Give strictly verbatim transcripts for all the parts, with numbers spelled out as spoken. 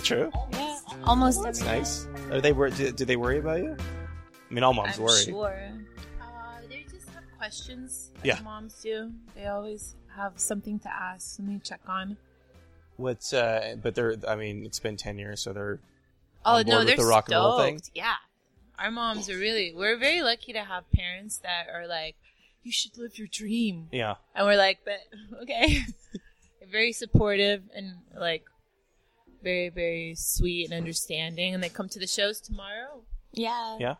that true? Yeah, almost. That's every nice. Day. Are they wor- do, do they worry about you? I mean, all moms I'm worry. Sure. Uh, they just have questions. Like yeah. Moms do. They always have something to ask and they check on. What's uh? But they're. I mean, it's been ten years, so they're. Oh on board no, with they're the rock and roll thing. Yeah. Our moms are really, we're very lucky to have parents that are like, you should live your dream. Yeah. And we're like, but, okay. Very supportive and, like, very, very sweet and understanding. And they come to the shows tomorrow. Yeah. Yeah.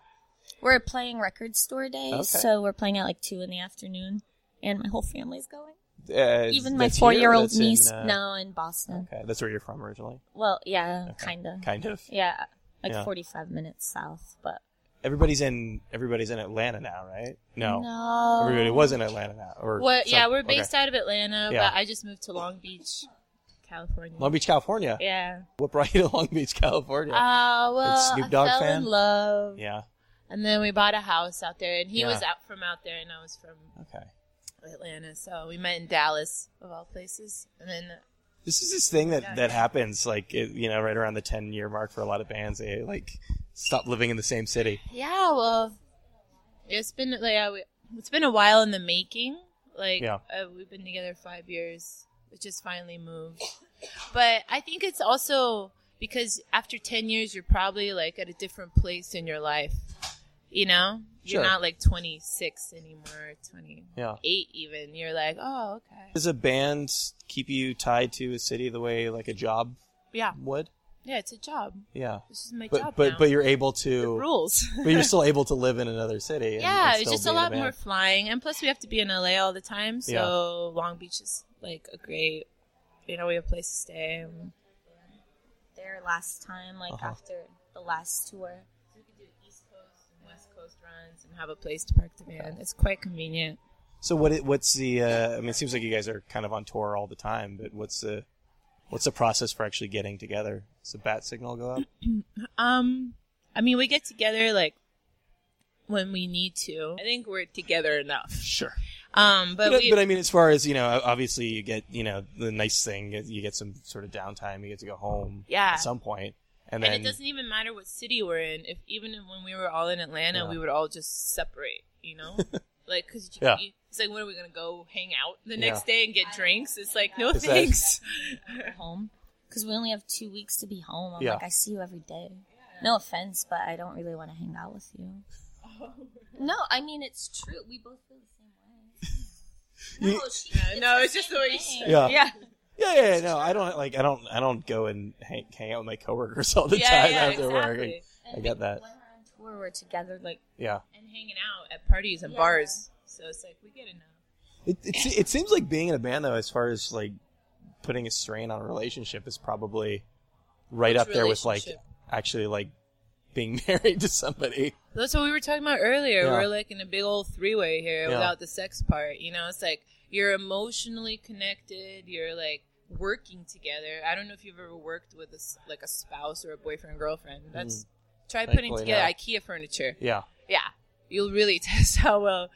We're playing Record Store Day, okay. So we're playing at, like, two in the afternoon. And my whole family's going. Uh, Even my four-year-old niece uh... now in Boston. Okay. That's where you're from originally? Well, yeah, okay. kind of. Kind of. Yeah. Like, yeah. forty-five minutes south, but. Everybody's in everybody's in Atlanta now, right? No. No. Everybody was in Atlanta now. Or well, yeah, we're based okay. out of Atlanta, yeah. But I just moved to Long Beach, California. Long Beach, California? Yeah. What brought you to Long Beach, California? Uh, well, it's Snoop Dogg I fell fan? in love. Yeah. And then we bought a house out there, and he yeah. was out from out there, and I was from okay. Atlanta. So we met in Dallas, of all places. And then... This is this thing that, yeah, that yeah. happens, like, it, you know, right around the ten-year mark for a lot of bands. They, like... Stop living in the same city. Yeah, well, it's been like uh, we, it's been a while in the making. Like yeah. uh, we've been together five years. We just finally moved, but I think it's also because after ten years, you're probably like at a different place in your life. You know, you're sure. not like twenty-six anymore, twenty-eight yeah. even. You're like, oh, okay. Does a band keep you tied to a city the way like a job? Yeah. would? Yeah, it's a job. Yeah. This is my but, job But now. But you're able to... The rules. But you're still able to live in another city. And, yeah, and it's just a lot more flying. And plus we have to be in L A all the time. So yeah. Long Beach is like a great... You know, we have a place to stay. And... There last time, like uh-huh. after the last tour. So we could do East Coast and West Coast runs and have a place to park the van. Okay. It's quite convenient. So what? It, what's the... Uh, I mean, it seems like you guys are kind of on tour all the time. But what's the... What's the process for actually getting together? Does the bat signal go up? um, I mean, we get together, like, when we need to. I think we're together enough. Sure. Um, but, but, we, but I mean, as far as, you know, obviously you get, you know, the nice thing, you get some sort of downtime. You get to go home yeah. at some point. And, and then, it doesn't even matter what city we're in. If even when we were all in Atlanta, yeah. we would all just separate, you know? Like, because yeah. it's like, when are we going to go hang out the next yeah. day and get drinks? It's like, no it's thanks. That... home. Because we only have two weeks to be home. I'm yeah. like, I see you every day. No offense, but I don't really want to hang out with you. Oh. No, I mean, it's true. We both feel the same way. No, she, yeah, it's, no it's just the way you say it. Yeah. Yeah. Yeah, yeah, yeah no, I don't, like, I don't, I don't go and hang, hang out with my coworkers all the yeah, time yeah, after exactly. work. Like, I get that. Where we're together, like, yeah. and hanging out at parties and yeah. bars. So it's like, we get enough. It, it it seems like being in a band, though, as far as, like, putting a strain on a relationship is probably right Which up there with, like, actually, like, being married to somebody. That's what we were talking about earlier. Yeah. We're, like, in a big old three-way here yeah. without the sex part. You know, it's like, you're emotionally connected. You're, like, working together. I don't know if you've ever worked with, a, like, a spouse or a boyfriend, girlfriend. That's... Mm. Try Thankfully putting together not. IKEA furniture. Yeah. Yeah. You'll really test how well,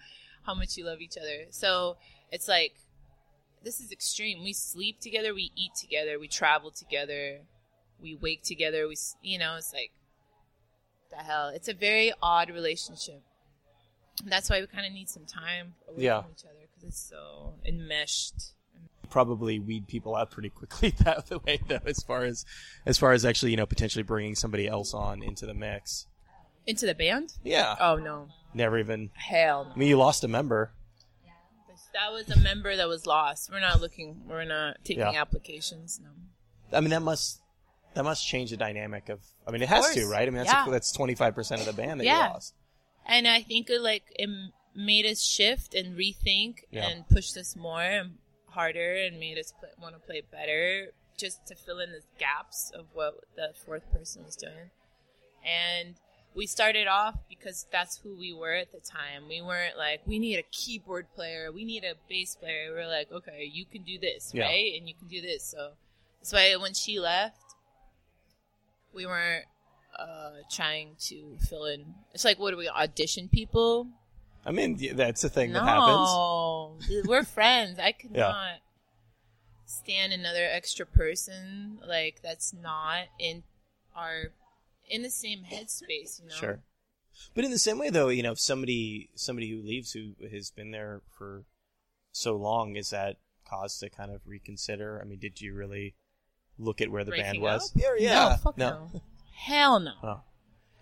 how much you love each other. So it's like, this is extreme. We sleep together. We eat together. We travel together. We wake together. We, you know, it's like, what the hell? It's a very odd relationship. That's why we kind of need some time away yeah. from each other because it's so enmeshed. Probably weed people out pretty quickly that way, though, as far as as far as actually, you know, potentially bringing somebody else on into the mix. Into the band? Yeah. Oh, no. Never even. Hell no. I mean, you lost a member. Yeah. That was a member that was lost. We're not looking. We're not taking yeah. applications. No. I mean, that must that must change the dynamic of, I mean, it has to, right? I mean, that's yeah. a, that's twenty-five percent of the band that yeah. you lost. And I think, it, like, it made us shift and rethink yeah. and push this more and harder and made us play, want to play better just to fill in the gaps of what the fourth person was doing. And we started off because that's who we were at the time. We weren't like, we need a keyboard player, we need a bass player. We were like, okay, you can do this, yeah. right? And you can do this. So that's why when she left, we weren't uh, trying to fill in. It's like, what do we audition people? I mean, that's the thing no, that happens. No, we're friends. I could yeah. not. stand another extra person, like, that's not in our, in the same headspace, you know? Sure. But in the same way, though, you know, if somebody, somebody who leaves who has been there for so long, is that cause to kind of reconsider? I mean, did you really look at where the Breaking band was? Up? Yeah, yeah. No, fuck no. no. Hell no. Oh.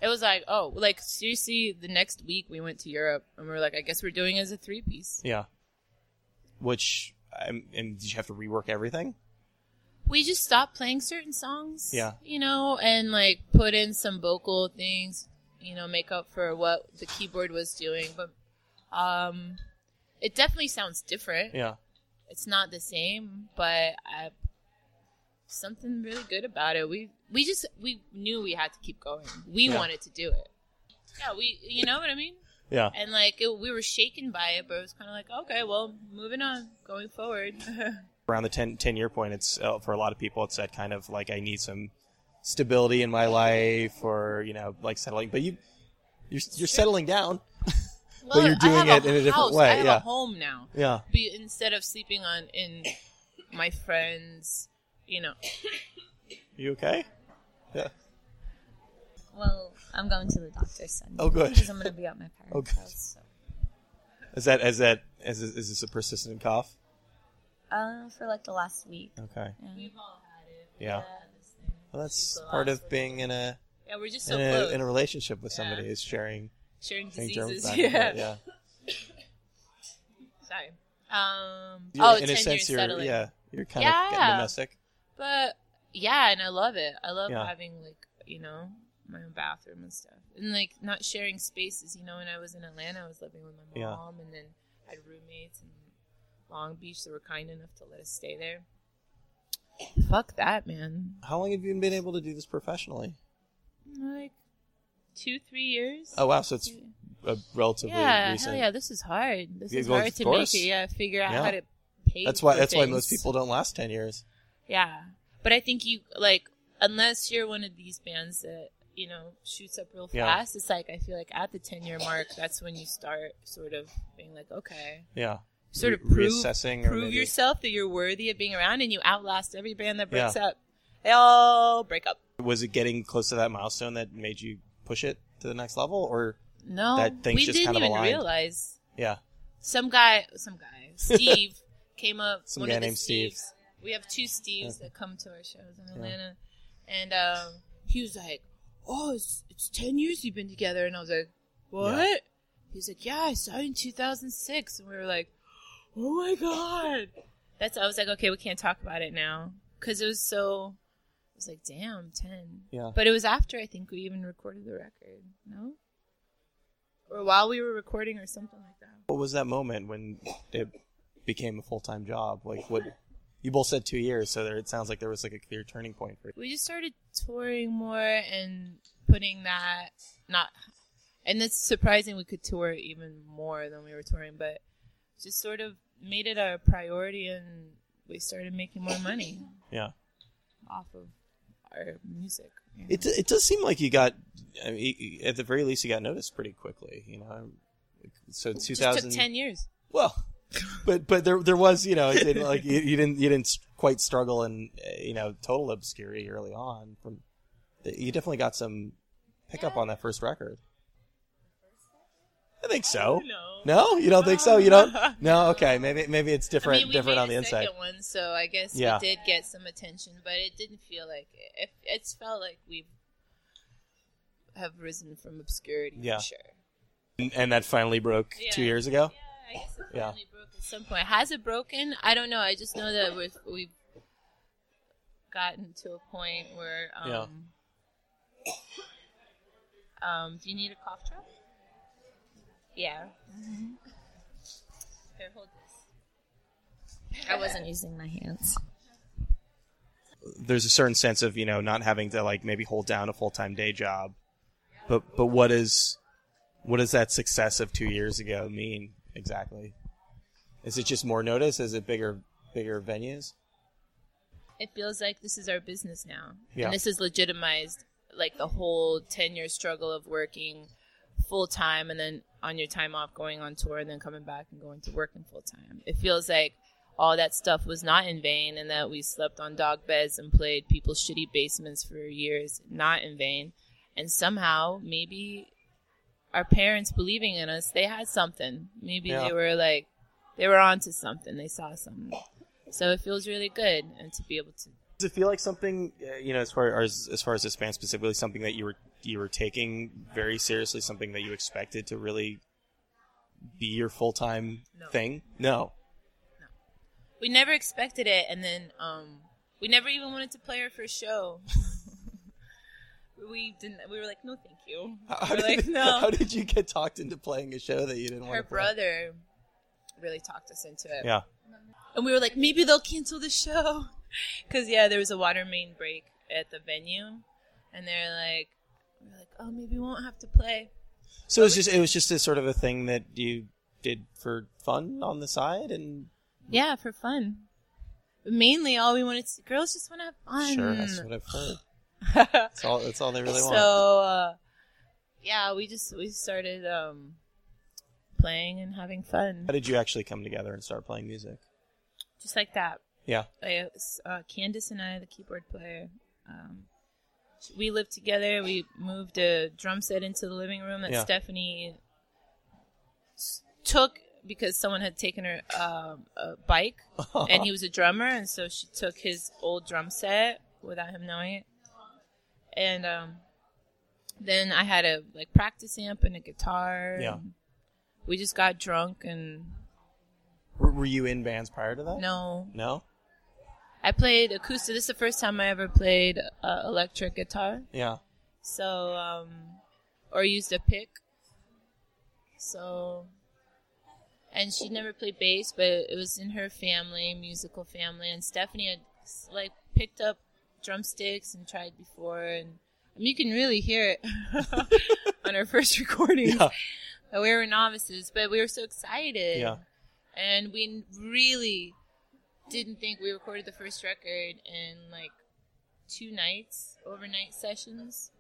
It was like, oh, like, seriously, the next week we went to Europe, and we were like, I guess we're doing it as a three-piece. Yeah. Which, I'm, and did you have to rework everything? We just stopped playing certain songs. Yeah. You know, and, like, put in some vocal things, you know, make up for what the keyboard was doing. But um, it definitely sounds different. Yeah. It's not the same, but I... something really good about it. We we just we knew we had to keep going. We yeah. wanted to do it. Yeah, we you know what I mean? Yeah. And like it, we were shaken by it, but it was kind of like, okay, well, moving on, going forward. Around the ten, ten year point, it's uh, for a lot of people, it's that kind of like, I need some stability in my life, or you know, like settling. But you you're you're settling down. Well, but you're doing it a in a different house. way. I have yeah. a home now. Yeah. Be, instead of sleeping on in my friend's. You know. You okay? Yeah. Well, I'm going to the doctor Sunday. Oh, good. Because I'm going to be at my parents' okay. house. So. Is that is that is is this a persistent cough? Uh, for like the last week. Okay. Yeah. We've all had it. Yeah. yeah well, that's part of being in a yeah we're just so in, close. A, in a relationship with somebody yeah. is sharing sharing diseases. Yeah. yeah. Sorry. Um. You're, oh, in a sense, you're settling. yeah you're kind yeah. of getting domestic. But, yeah, and I love it. I love yeah. having, like, you know, my own bathroom and stuff. And, like, not sharing spaces. You know, when I was in Atlanta, I was living with my mom. Yeah. And then I had roommates in Long Beach that were kind enough to let us stay there. Fuck that, man. How long have you been able to do this professionally? Like, two, three years. Oh, wow. So it's a relatively yeah, recent. Yeah, hell yeah. This is hard. This you is hard to course. make it. Yeah, figure out yeah. how to pay that's why. That's things. why most people don't last ten years. Yeah, but I think you, like, unless you're one of these bands that, you know, shoots up real fast, yeah. it's like, I feel like at the ten-year mark, that's when you start sort of being like, okay. Yeah. Sort of Re- prove, reassessing prove or maybe... yourself that you're worthy of being around, and you outlast every band that breaks yeah. up. They all break up. Was it getting close to that milestone that made you push it to the next level, or no, that things just kind of aligned? No, we didn't even realize. Yeah. Some guy, some guy, Steve, came up. Some one guy of the named Steve. Steve's. We have two Steves that come to our shows in Atlanta. Yeah. And um, he was like, oh, it's, it's ten years you've been together. And I was like, what? Yeah. He was like, yeah, I saw you in two thousand six. And we were like, oh, my God. That's I was like, okay, we can't talk about it now. Because it was so, I was like, damn, ten. Yeah. But it was after, I think, we even recorded the record. No? Or while we were recording or something like that. What was that moment when it became a full-time job? Like, what... You both said two years, so there, it sounds like there was like a clear turning point for you. We just started touring more and putting that not, and it's surprising we could tour even more than we were touring, but just sort of made it a priority, and we started making more money. Yeah, off of our music. You know? It it does seem like you got, I mean, at the very least, you got noticed pretty quickly. You know, so two thousand took ten years. Well. But but there there was, you know, it, it, like you, you didn't you didn't quite struggle in, you know, total obscurity early on. From you definitely got some pickup yeah. on that first record. I think so. I don't know. No, you don't think so? You don't? No, okay. Maybe maybe it's different I mean, we different made on the inside. Second one, so I guess yeah. we did get some attention, but it didn't feel like it. It's felt like we have risen from obscurity yeah. for sure. And, and that finally broke yeah. two years ago. Yeah. I guess it finally yeah. broke at some point. Has it broken? I don't know. I just know that we've, we've gotten to a point where... Um, yeah. um, do you need a cough drop? Yeah. Mm-hmm. Here, hold this. I wasn't using my hands. There's a certain sense of, you know, not having to, like, maybe hold down a full-time day job. But but what is what does that success of two years ago mean? Exactly. Is it just more notice? Is it bigger bigger venues? It feels like this is our business now. Yeah. And this is legitimized, like the whole ten-year struggle of working full-time and then on your time off going on tour and then coming back and going to work in full-time. It feels like all that stuff was not in vain, and that we slept on dog beds and played people's shitty basements for years, not in vain. And somehow, maybe our parents believing in us, they had something. Maybe yeah. they were like, they were onto something. They saw something. So it feels really good, and to be able to. Does it feel like something, you know, as far as as far as this band specifically, something that you were you were taking very seriously, something that you expected to really be your full time no. thing? No. No. We never expected it, and then um, we never even wanted to play our first show. We didn't. We were like, no, thank you. How, did, like, no. how did you get talked into playing a show that you didn't Her want to play? Her brother really talked us into it. Yeah. And we were like, maybe they'll cancel the show. Because, yeah, there was a water main break at the venue. And they're like, we're like, oh, maybe we won't have to play. So it was, just, it was just a sort of a thing that you did for fun on the side? And Yeah, for fun. But mainly all we wanted to girls just want to have fun. Sure, that's what I've heard. that's all that's all they really want. So uh, yeah, we just we started um, playing and having fun. How did you actually come together and start playing music? Just like that. Yeah. I, uh, Candace and I, the keyboard player, um, we lived together. We moved a drum set into the living room that yeah. Stephanie s- took because someone had taken her um, a bike, and he was a drummer, and so she took his old drum set without him knowing it. And um, then I had a like practice amp and a guitar. Yeah. And we just got drunk and. Were, were you in bands prior to that? No. No. I played acoustic. This is the first time I ever played uh, electric guitar. Yeah. So, um, or used a pick. So, and she never played bass, but it was in her family, musical family, and Stephanie had like picked up drumsticks and tried before, and I mean, you can really hear it on our first recordings. Yeah. We were novices, but we were so excited. Yeah. And we really didn't think we recorded the first record in like two nights, overnight sessions.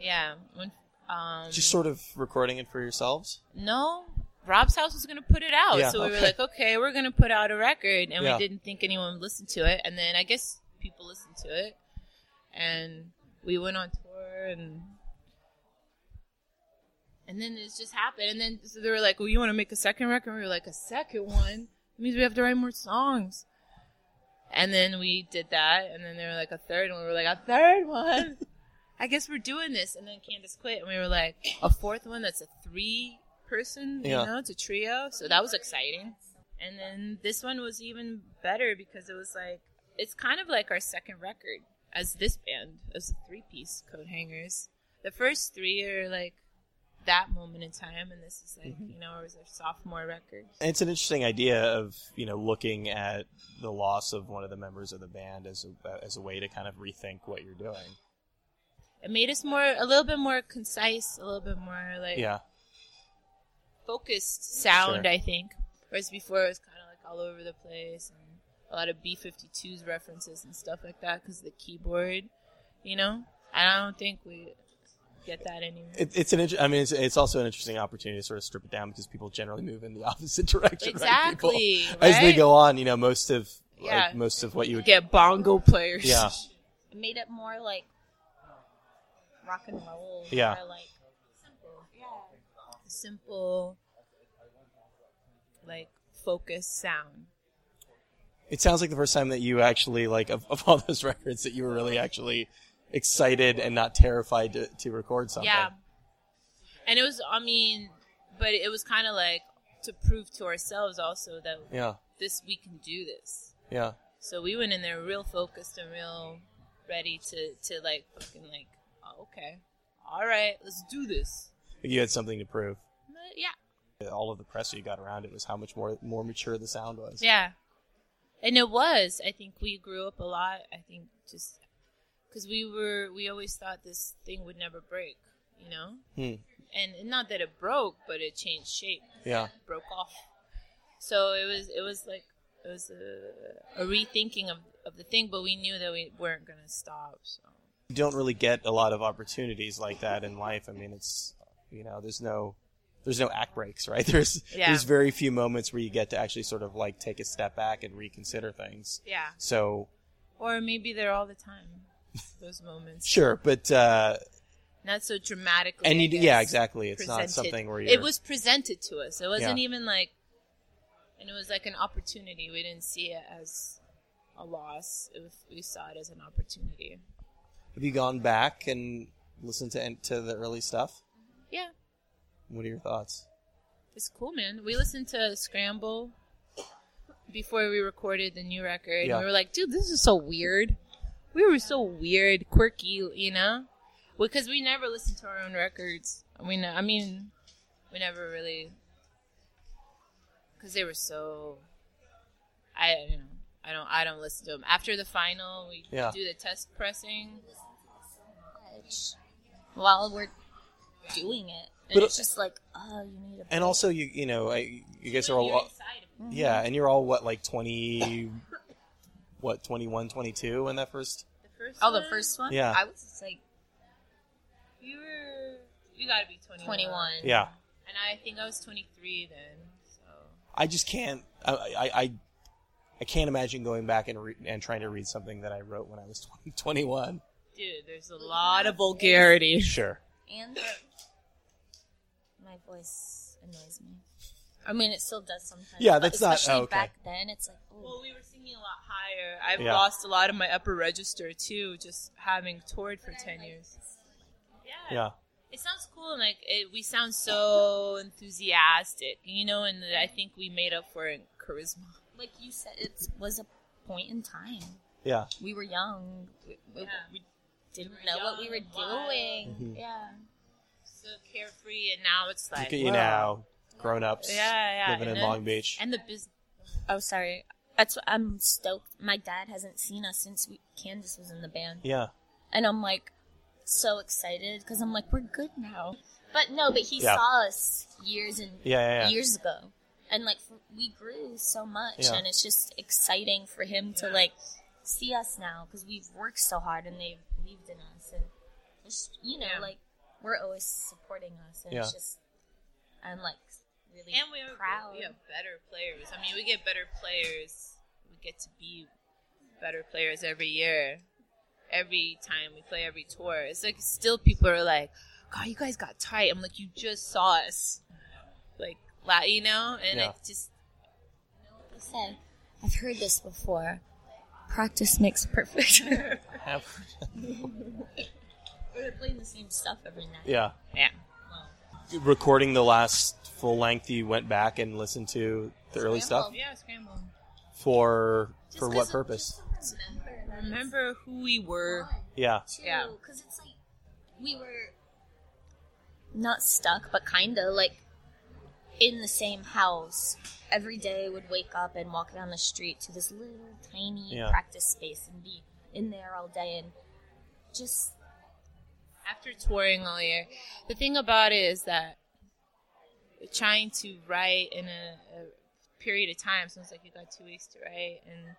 Yeah. When, um, just sort of recording it for yourselves? No. Rob's house was going to put it out. Yeah, so we okay. were like, okay, we're going to put out a record. And yeah. we didn't think anyone would listen to it. And then I guess people listened to it. And we went on tour. And and then it just happened. And then so they were like, well, you want to make a second record? And we were like, a second one? It means we have to write more songs. And then we did that. And then they were like, a third one. We were like, a third one? I guess we're doing this. And then Candace quit. And we were like, a fourth one that's a three person, you yeah. know, it's a trio, so that was exciting. And then this one was even better because it was like, it's kind of like our second record as this band, as a three-piece, Coat Hangers. The first three are like that moment in time, and this is like, mm-hmm. you know, it was our sophomore record. And it's an interesting idea of, you know, looking at the loss of one of the members of the band as a, as a way to kind of rethink what you're doing. It made us more, a little bit more concise, a little bit more like... yeah. focused sound, sure. I think. Whereas before it was kind of like all over the place and a lot of B fifty-two's references and stuff like that because of the keyboard, you know? I don't think we get that anymore. It, it's an inter- I mean, it's, it's also an interesting opportunity to sort of strip it down because people generally move in the opposite direction. Exactly. Right? Right? As they go on, you know, most of yeah. like, most of what you would get bongo players. Yeah. It made it more like rock and roll. Yeah. More like simple, like, focused sound. It sounds like the first time that you actually, like, of, of all those records, that you were really actually excited and not terrified to, to record something. Yeah. And it was, I mean, but it was kind of like to prove to ourselves also that yeah. this, we can do this. Yeah. So we went in there real focused and real ready to, to like, fucking, like, oh, okay, all right, let's do this. You had something to prove. Yeah. All of the press you got around it was how much more more mature the sound was. Yeah. And it was. I think we grew up a lot. I think just because we were, we always thought this thing would never break, you know? Hmm. And not that it broke, but it changed shape. Yeah. It broke off. So it was, it was like, it was a, a rethinking of, of the thing, but we knew that we weren't going to stop. So. You don't really get a lot of opportunities like that in life. I mean, it's... You know, there's no there's no act breaks, right? There's yeah. there's very few moments where you get to actually sort of like take a step back and reconsider things. Yeah. So. Or maybe they're all the time. Those moments. Sure, but. Uh, Not so dramatically. And you, guess, yeah, exactly. It's presented. Not something where you. It was presented to us. It wasn't yeah. even like. And it was like an opportunity. We didn't see it as a loss. It was, we saw it as an opportunity. Have you gone back and listened to to the early stuff? Yeah. What are your thoughts? It's cool, man. We listened to Scramble before we recorded the new record. Yeah. And we were like, dude, this is so weird. We were so weird, quirky, you know? Because we never listened to our own records. We ne- I mean, we never really... Because they were so, I you know, I don't I don't listen to them. After the final, we yeah. do the test pressing. So much while we're doing it, and but it's just like, oh, you need a. Break. And also, you you know, I, you guys are all mm-hmm. yeah, and you're all what like twenty, what twenty-one, twenty-two when that first. The first. Oh, one? The first one. Yeah, I was just like, you were you gotta be twenty-one. twenty-one. Yeah. And I think I was twenty-three then. I just can't. I, I I can't imagine going back and re- and trying to read something that I wrote when I was twenty, twenty-one. Dude, there's a lot of vulgarity. Sure. And my voice annoys me. I mean, it still does sometimes. Yeah, that's not especially oh, okay. back then. It's like, ooh. Well, we were singing a lot higher. I've yeah. lost a lot of my upper register too, just having toured for ten like, years. Yeah. Yeah. It sounds cool, and like it, we sound so enthusiastic, you know. And I think we made up for it in charisma. Like you said, it was a point in time. Yeah, we were young. We, yeah. we, we didn't we know young, what we were doing. Mm-hmm. Yeah, so carefree, and now it's like look at you whoa. Now, grown ups. Yeah, yeah, living and in then, Long Beach. And the business. Oh, sorry. That's what, I'm stoked. My dad hasn't seen us since we, Candace was in the band. Yeah, and I'm like. So excited because I'm like, we're good now. But no, but he yeah. saw us years and yeah, yeah, yeah. years ago, and like we grew so much, yeah. and it's just exciting for him yeah. to like see us now because we've worked so hard and they've believed in us, and it's, you know, yeah. like we're always supporting us, and yeah. it's just I'm like really and we are, proud. We have better players. I mean, we get better players. We get to be better players every year. Every time we play every tour. It's like still people are like, God, you guys got tight. I'm like, you just saw us. Like, you know? And yeah. it just... You know what they say? I've heard this before. Practice makes perfect. Have We're playing the same stuff every night. Yeah. Yeah. Wow. Recording the last full length, you went back and listened to the Scramble. Early stuff? Yeah, Scramble. For, for what purpose? Just remember who we were. One, yeah. Two, yeah. Because it's like we were not stuck, but kind of like in the same house. Every day would wake up and walk down the street to this little tiny yeah. practice space and be in there all day. And just after touring all year, the thing about it is that trying to write in a, a period of time, so it's like you got two weeks to write and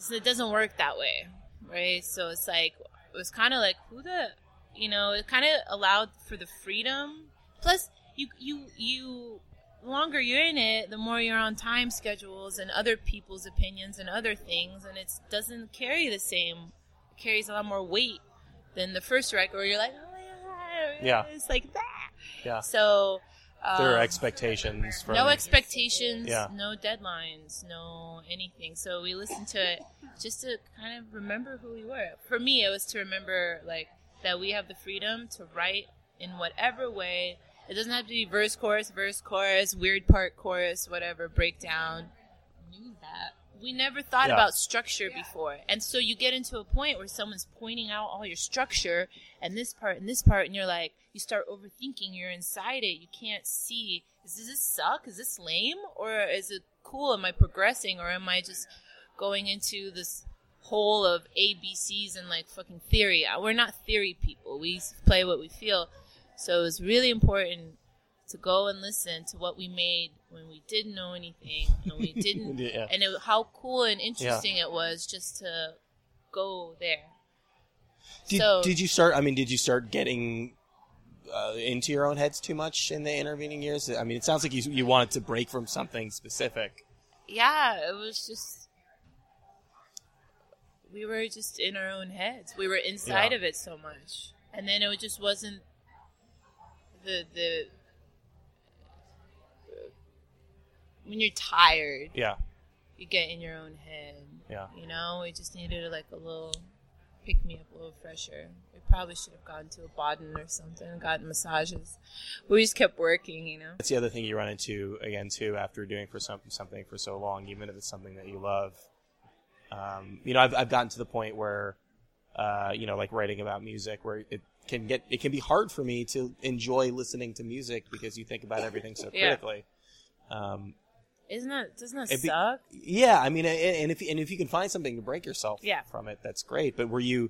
so it doesn't work that way, right? So it's like, it was kind of like, who the, you know, it kind of allowed for the freedom. Plus, you, you, you, the longer you're in it, the more you're on time schedules and other people's opinions and other things. And it doesn't carry the same, it carries a lot more weight than the first record where you're like, oh my God, yeah. it's like that. Yeah. So, there are expectations. Um, no expectations, yeah. no deadlines, no anything. So we listened to it just to kind of remember who we were. For me, it was to remember like that we have the freedom to write in whatever way. It doesn't have to be verse, chorus, verse, chorus, weird part, chorus, whatever, breakdown. We knew that. We never thought yeah. about structure yeah. before. And so you get into a point where someone's pointing out all your structure and this part and this part, and you're like, you start overthinking. You're inside it. You can't see. Is, does this suck? Is this lame? Or is it cool? Am I progressing? Or am I just going into this hole of A B Cs and like fucking theory? We're not theory people. We play what we feel. So it's really important to go and listen to what we made when we didn't know anything and we didn't, yeah. and it, how cool and interesting yeah. it was just to go there. Did, so, did you start? I mean, did you start getting uh, into your own heads too much in the intervening years? I mean, it sounds like you you wanted to break from something specific. Yeah, it was just, we were just in our own heads. We were inside yeah. of it so much. And then it just wasn't the, the, when you're tired, yeah, you get in your own head. Yeah. You know, we just needed like a little pick me up, a little fresher. We probably should have gone to a Baden or something, gotten massages. We just kept working, you know. That's the other thing you run into again too after doing for some, something for so long, even if it's something that you love. Um, you know, I've I've gotten to the point where, uh, you know, like writing about music, where it can get it can be hard for me to enjoy listening to music because you think about everything so critically. Yeah. Um, Isn't that, doesn't that be, suck? Yeah, I mean, and if and if you can find something to break yourself yeah. from it, that's great. But were you,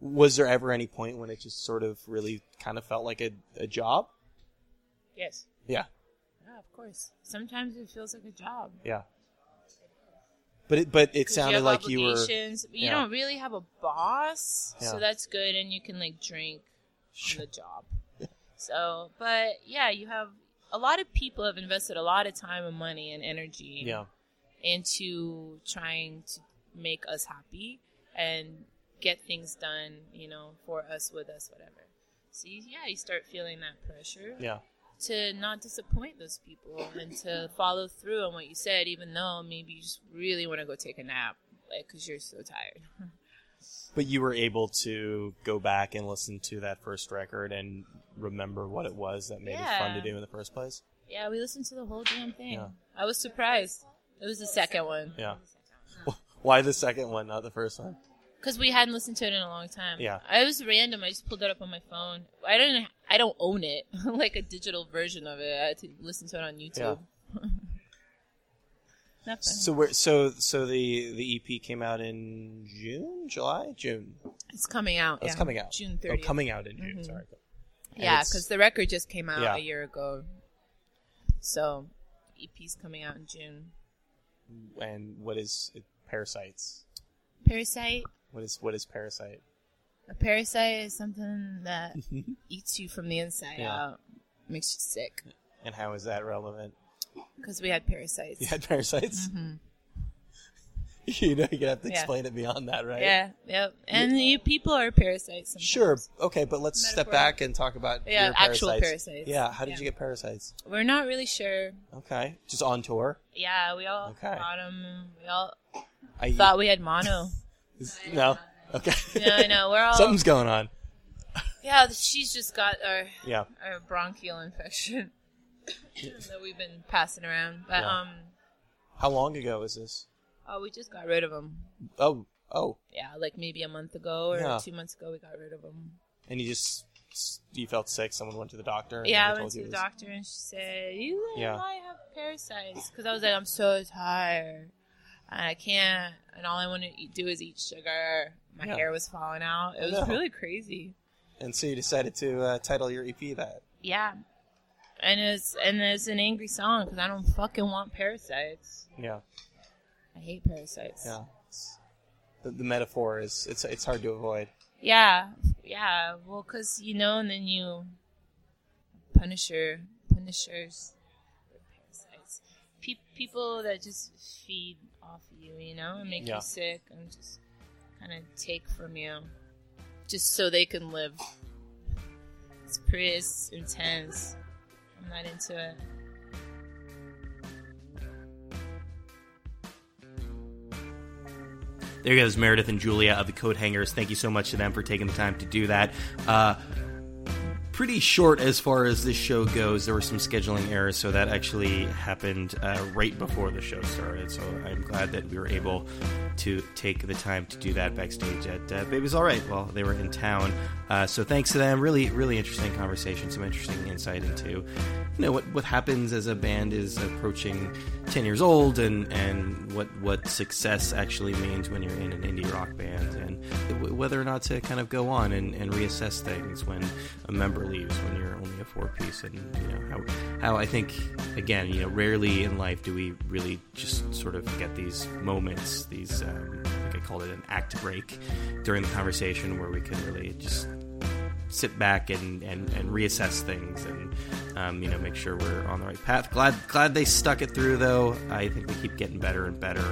was there ever any point when it just sort of really kind of felt like a, a job? Yes. Yeah. Yeah, of course. Sometimes it feels like a job. Yeah. But it, but it sounded you like you were... You yeah. don't really have a boss, yeah. so that's good, and you can, like, drink on the job. So, but, yeah, you have... A lot of people have invested a lot of time and money and energy yeah. into trying to make us happy and get things done, you know, for us, with us, whatever. So, you, yeah, you start feeling that pressure yeah. to not disappoint those people and to follow through on what you said, even though maybe you just really want to go take a nap like, because you're so tired. But you were able to go back and listen to that first record and remember what it was that made yeah. it fun to do in the first place? Yeah, we listened to the whole damn thing. Yeah. I was surprised. It was the second one. Yeah. Why the second one, not the first one? Because we hadn't listened to it in a long time. Yeah. It was random. I just pulled it up on my phone. I didn't. I don't own it, like a digital version of it. I had to listen to it on YouTube. Yeah. Not funny. So we're, so so the, the E P came out in June, July, June. It's coming out. Oh, it's yeah. coming out. June thirtieth. Oh, coming out in June. Mm-hmm. Sorry. And yeah, because the record just came out yeah. a year ago. So E P's coming out in June. And what is it? Parasites? Parasite. What is what is Parasite? A parasite is something that eats you from the inside yeah. out, makes you sick. And how is that relevant? Because we had parasites. You had parasites? Mm-hmm. You know, you have to explain yeah. it beyond that, right? Yeah, yep. And you, people are parasites sometimes. Sure, okay, but let's step back and talk about yeah, your parasites. Yeah, actual parasites. Yeah, how did yeah. you get parasites? We're not really sure. Okay, just on tour? Yeah, we all okay. got them. We all I, thought we had mono. Is, no, okay. No, no, we're all... Something's going on. Yeah, she's just got our, yeah. our bronchial infection. That we've been passing around, but yeah. um, how long ago is this? Oh, we just got rid of them. Oh, oh, yeah, like maybe a month ago or yeah. two months ago, we got rid of them. And you just you felt sick. Someone went to the doctor. And yeah, I went to the was... doctor, and she said, "You might yeah. have parasites." Because I was like, "I'm so tired, and I can't, and all I want to do is eat sugar." My yeah. hair was falling out. It was really crazy. And so you decided to uh, title your E P that. Yeah. And it's and it's an angry song because I don't fucking want parasites. Yeah, I hate parasites. Yeah, the, the metaphor is it's it's hard to avoid. Yeah, yeah. Well, because you know, and then you punisher, punishers, parasites, Pe- people that just feed off you, you know, and make yeah. you sick and just kind of take from you, just so they can live. It's pretty it's intense. I'm not into it. There goes Meredith and Julia of the Coat Hangers. Thank you so much to them for taking the time to do that. Uh, pretty short as far as this show goes. There were some scheduling errors, so that actually happened uh, right before the show started. So I'm glad that we were able to take the time to do that backstage at uh, Baby's All Right while they were in town. Uh, so thanks to them. Really, really interesting conversation. Some interesting insight into, you know, what, what happens as a band is approaching ten years old and, and what, what success actually means when you're in an indie rock band and w- whether or not to kind of go on and, and reassess things when a member leaves, when you're only a four-piece, and, you know, how, how I think, again, you know, rarely in life do we really just sort of get these moments, these Um, like I called it an act break during the conversation where we can really just sit back and, and, and reassess things and, um, you know, make sure we're on the right path. Glad glad they stuck it through, though. I think they keep getting better and better.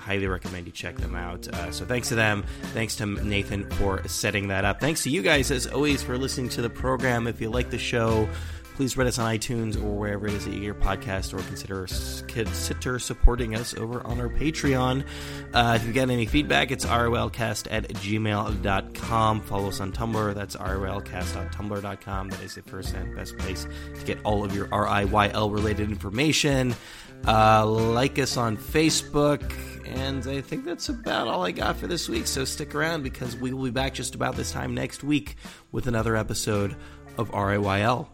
Highly recommend you check them out. Uh, so thanks to them. Thanks to Nathan for setting that up. Thanks to you guys, as always, for listening to the program. If you like the show, please rate us on iTunes or wherever it is that you hear podcasts, or consider consider supporting us over on our Patreon. Uh, if you've got any feedback, it's R O L cast at gmail dot com. Follow us on Tumblr. That's R O L cast dot tumblr dot com. That is the first and best place to get all of your R I Y L-related information. Uh, like us on Facebook. And I think that's about all I got for this week. So stick around, because we will be back just about this time next week with another episode of R I Y L.